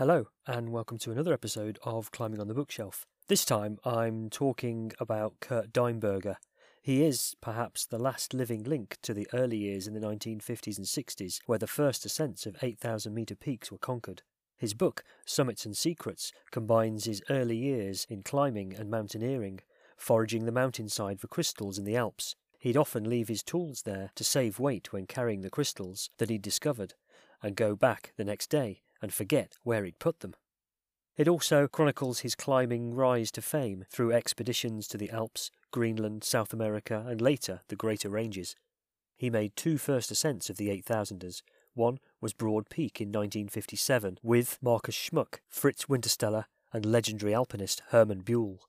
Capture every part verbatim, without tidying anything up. Hello, and welcome to another episode of Climbing on the Bookshelf. This time I'm talking about Kurt Diemberger. He is perhaps the last living link to the early years in the nineteen fifties and sixties, where the first ascents of eight thousand metre peaks were conquered. His book, Summits and Secrets, combines his early years in climbing and mountaineering, foraging the mountainside for crystals in the Alps. He'd often leave his tools there to save weight when carrying the crystals that he'd discovered, and go back the next day and forget where he'd put them. It also chronicles his climbing rise to fame through expeditions to the Alps, Greenland, South America, and later the Greater Ranges. He made two first ascents of the eight thousanders. One was Broad Peak in nineteen fifty-seven with Markus Schmuck, Fritz Wintersteller, and legendary alpinist Hermann Buhl.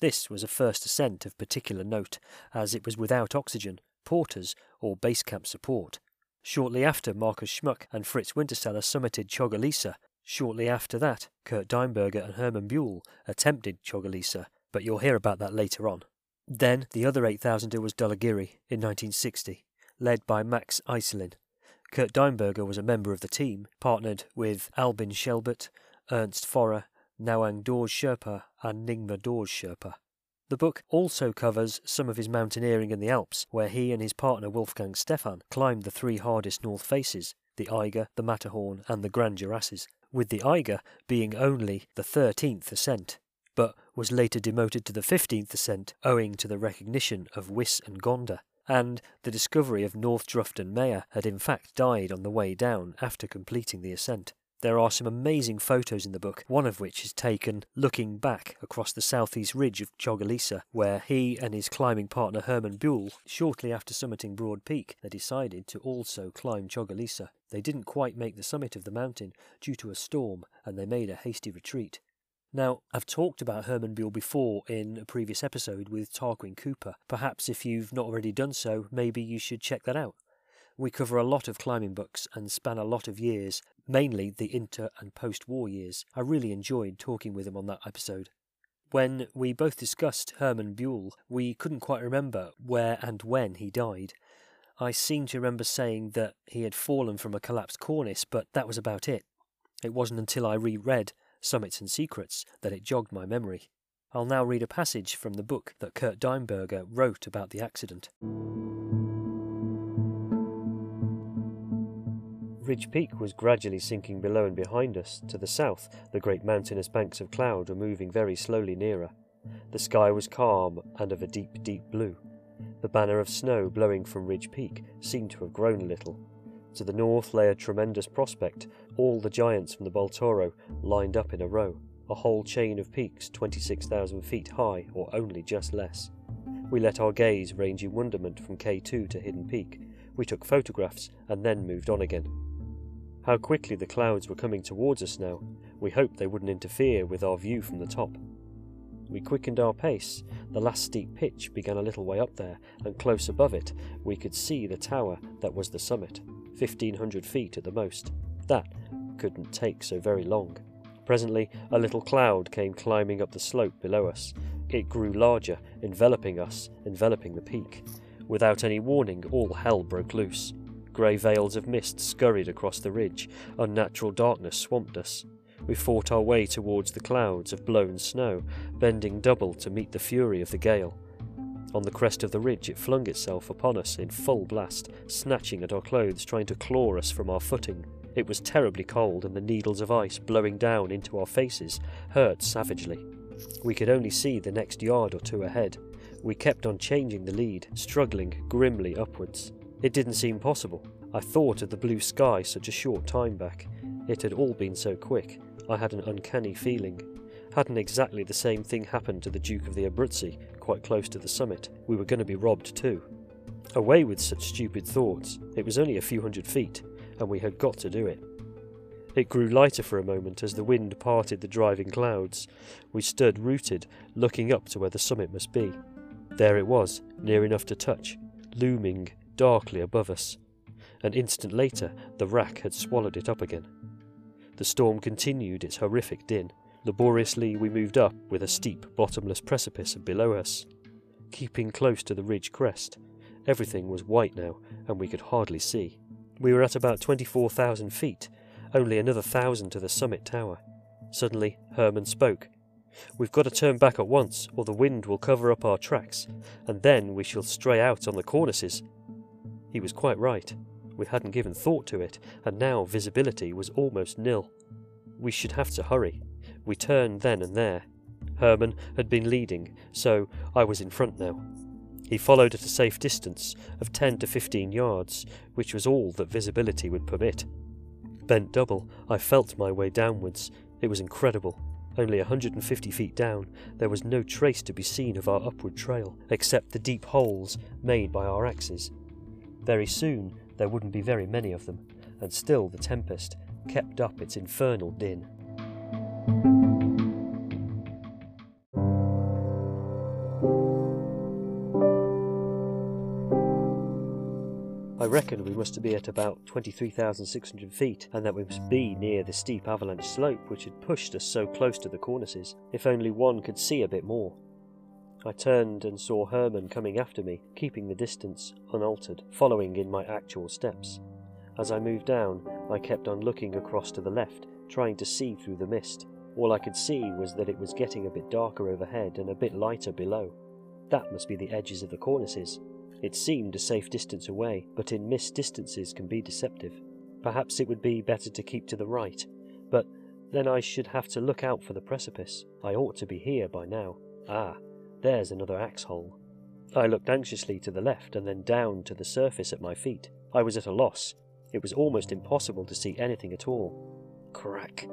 This was a first ascent of particular note, as it was without oxygen, porters, or base camp support. Shortly after, Markus Schmuck and Fritz Wintersteller summited Chogolisa. Shortly after that, Kurt Diemberger and Hermann Buhl attempted Chogolisa, but you'll hear about that later on. Then the other eight thousander was Dhaulagiri in nineteen sixty, led by Max Iselin. Kurt Diemberger was a member of the team, partnered with Albin Shelbert, Ernst Forer, Nawang Dorje Sherpa and Nyingma Dorje Sherpa. The book also covers some of his mountaineering in the Alps, where he and his partner Wolfgang Stefan climbed the three hardest north faces, the Eiger, the Matterhorn and the Grandes Jorasses, with the Eiger being only the thirteenth ascent, but was later demoted to the fifteenth ascent owing to the recognition of Wyss and Gonda, and the discovery of North Drufton Mayer had in fact died on the way down after completing the ascent. There are some amazing photos in the book, one of which is taken looking back across the southeast ridge of Chogolisa, where he and his climbing partner Hermann Buhl, shortly after summiting Broad Peak, they decided to also climb Chogolisa. They didn't quite make the summit of the mountain due to a storm, and they made a hasty retreat. Now, I've talked about Hermann Buhl before in a previous episode with Tarquin Cooper. Perhaps if you've not already done so, maybe you should check that out. We cover a lot of climbing books and span a lot of years, mainly the inter- and post-war years. I really enjoyed talking with him on that episode. When we both discussed Hermann Buhl, we couldn't quite remember where and when he died. I seem to remember saying that he had fallen from a collapsed cornice, but that was about it. It wasn't until I reread Summits and Secrets that it jogged my memory. I'll now read a passage from the book that Kurt Diemberger wrote about the accident. Ridge Peak was gradually sinking below and behind us. To the south, the great mountainous banks of cloud were moving very slowly nearer. The sky was calm and of a deep, deep blue. The banner of snow blowing from Ridge Peak seemed to have grown a little. To the north lay a tremendous prospect, all the giants from the Baltoro lined up in a row, a whole chain of peaks twenty-six thousand feet high or only just less. We let our gaze range in wonderment from K two to Hidden Peak. We took photographs and then moved on again. How quickly the clouds were coming towards us now. We hoped they wouldn't interfere with our view from the top. We quickened our pace. The last steep pitch began a little way up there, and close above it we could see the tower that was the summit, fifteen hundred feet at the most. That couldn't take so very long. Presently a little cloud came climbing up the slope below us. It grew larger, enveloping us, enveloping the peak. Without any warning, all hell broke loose. Grey veils of mist scurried across the ridge. Unnatural darkness swamped us. We fought our way towards the clouds of blown snow, bending double to meet the fury of the gale. On the crest of the ridge it flung itself upon us in full blast, snatching at our clothes, trying to claw us from our footing. It was terribly cold, and the needles of ice blowing down into our faces hurt savagely. We could only see the next yard or two ahead. We kept on changing the lead, struggling grimly upwards. It didn't seem possible. I thought of the blue sky such a short time back. It had all been so quick. I had an uncanny feeling. Hadn't exactly the same thing happened to the Duke of the Abruzzi, quite close to the summit? We were going to be robbed too. Away with such stupid thoughts. It was only a few hundred feet, and we had got to do it. It grew lighter for a moment as the wind parted the driving clouds. We stood rooted, looking up to where the summit must be. There it was, near enough to touch, looming darkly above us. An instant later, the wrack had swallowed it up again. The storm continued its horrific din. Laboriously we moved up with a steep, bottomless precipice below us, keeping close to the ridge crest. Everything was white now, and we could hardly see. We were at about twenty-four thousand feet, only another thousand to the summit tower. Suddenly, Hermann spoke. "We've got to turn back at once, or the wind will cover up our tracks, and then we shall stray out on the cornices." He was quite right. We hadn't given thought to it, and now visibility was almost nil. We should have to hurry. We turned then and there. Hermann had been leading, so I was in front now. He followed at a safe distance of ten to fifteen yards, which was all that visibility would permit. Bent double, I felt my way downwards. It was incredible. Only one hundred fifty feet down, there was no trace to be seen of our upward trail, except the deep holes made by our axes. Very soon there wouldn't be very many of them, and still the tempest kept up its infernal din. I reckon we must be at about twenty-three thousand six hundred feet, and that we must be near the steep avalanche slope which had pushed us so close to the cornices. If only one could see a bit more. I turned and saw Hermann coming after me, keeping the distance unaltered, following in my actual steps. As I moved down, I kept on looking across to the left, trying to see through the mist. All I could see was that it was getting a bit darker overhead and a bit lighter below. That must be the edges of the cornices. It seemed a safe distance away, but in mist distances can be deceptive. Perhaps it would be better to keep to the right, but then I should have to look out for the precipice. I ought to be here by now. Ah, there's another axe hole. I looked anxiously to the left and then down to the surface at my feet. I was at a loss. It was almost impossible to see anything at all. Crack!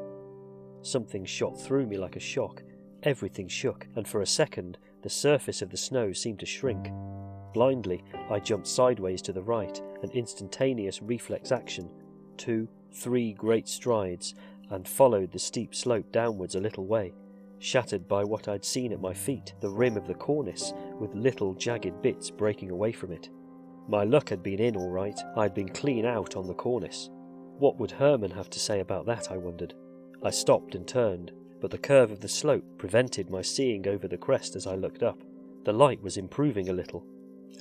Something shot through me like a shock. Everything shook, and for a second the surface of the snow seemed to shrink. Blindly, I jumped sideways to the right, an instantaneous reflex action, two, three great strides, and followed the steep slope downwards a little way, shattered by what I'd seen at my feet, the rim of the cornice, with little jagged bits breaking away from it. My luck had been in all right. I'd been clean out on the cornice. What would Hermann have to say about that, I wondered. I stopped and turned, but the curve of the slope prevented my seeing over the crest as I looked up. The light was improving a little.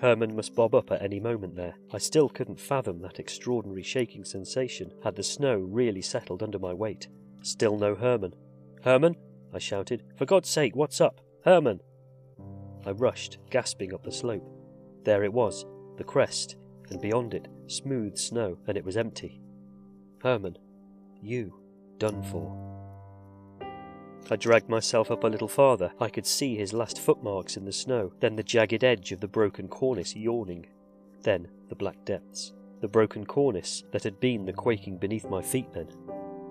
Hermann must bob up at any moment there. I still couldn't fathom that extraordinary shaking sensation had the snow really settled under my weight. Still no Hermann. "Hermann!" I shouted. "For God's sake, what's up? Hermann!" I rushed, gasping up the slope. There it was, the crest, and beyond it, smooth snow, and it was empty. Hermann, you, done for. I dragged myself up a little farther. I could see his last footmarks in the snow, then the jagged edge of the broken cornice yawning, then the black depths, the broken cornice that had been the quaking beneath my feet then.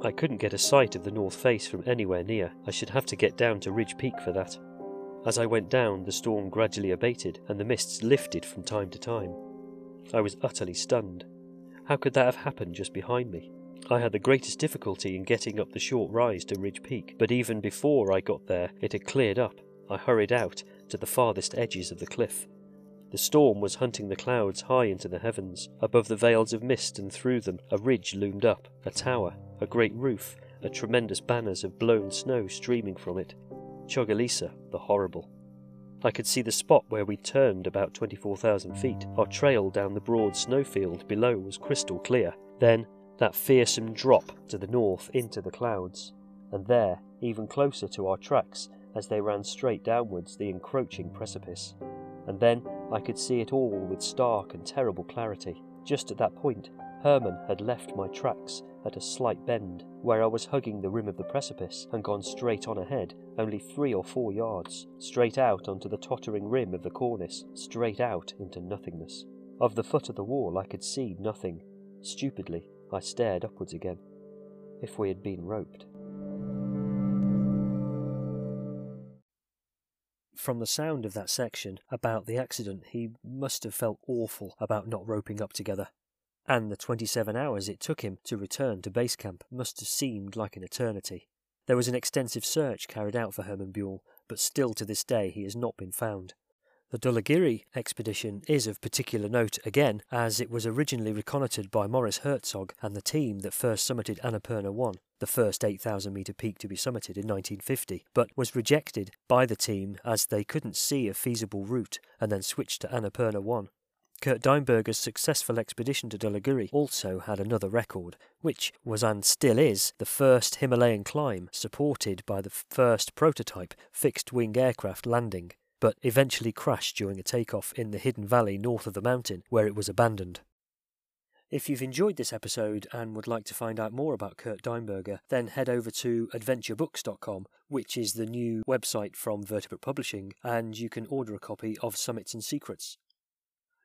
I couldn't get a sight of the north face from anywhere near. I should have to get down to Ridge Peak for that. As I went down, the storm gradually abated and the mists lifted from time to time. I was utterly stunned. How could that have happened just behind me? I had the greatest difficulty in getting up the short rise to Ridge Peak, but even before I got there it had cleared up. I hurried out to the farthest edges of the cliff. The storm was hunting the clouds high into the heavens. Above the veils of mist and through them a ridge loomed up, a tower, a great roof, and tremendous banners of blown snow streaming from it. Chogolisa the Horrible. I could see the spot where we turned about twenty-four thousand feet. Our trail down the broad snowfield below was crystal clear. Then that fearsome drop to the north into the clouds, and there, even closer to our tracks, as they ran straight downwards, the encroaching precipice. And then I could see it all with stark and terrible clarity. Just at that point, Hermann had left my tracks at a slight bend, where I was hugging the rim of the precipice, and gone straight on ahead, only three or four yards, straight out onto the tottering rim of the cornice, straight out into nothingness. Of the foot of the wall I could see nothing. Stupidly, I stared upwards again. If we had been roped. From the sound of that section about the accident, he must have felt awful about not roping up together. And the twenty-seven hours it took him to return to base camp must have seemed like an eternity. There was an extensive search carried out for Hermann Buhl, but still to this day he has not been found. The Dhaulagiri expedition is of particular note again, as it was originally reconnoitred by Morris Herzog and the team that first summited Annapurna one, the first eight thousand metre peak to be summited in nineteen fifty, but was rejected by the team as they couldn't see a feasible route and then switched to Annapurna one. Kurt Diemberger's successful expedition to Dhaulagiri also had another record, which was and still is the first Himalayan climb supported by the first prototype fixed-wing aircraft landing, but eventually crashed during a takeoff in the hidden valley north of the mountain, where it was abandoned. If you've enjoyed this episode and would like to find out more about Kurt Diemberger, then head over to adventure books dot com, which is the new website from Vertebrate Publishing, and you can order a copy of Summits and Secrets.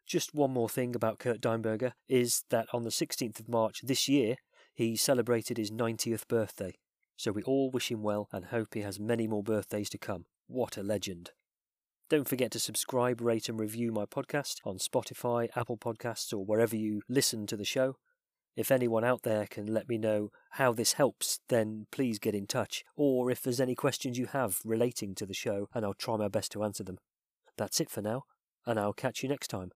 Just one more thing about Kurt Diemberger is that on the sixteenth of March this year, he celebrated his ninetieth birthday. So we all wish him well and hope he has many more birthdays to come. What a legend. Don't forget to subscribe, rate and review my podcast on Spotify, Apple Podcasts or wherever you listen to the show. If anyone out there can let me know how this helps, then please get in touch, or if there's any questions you have relating to the show, and I'll try my best to answer them. That's it for now, and I'll catch you next time.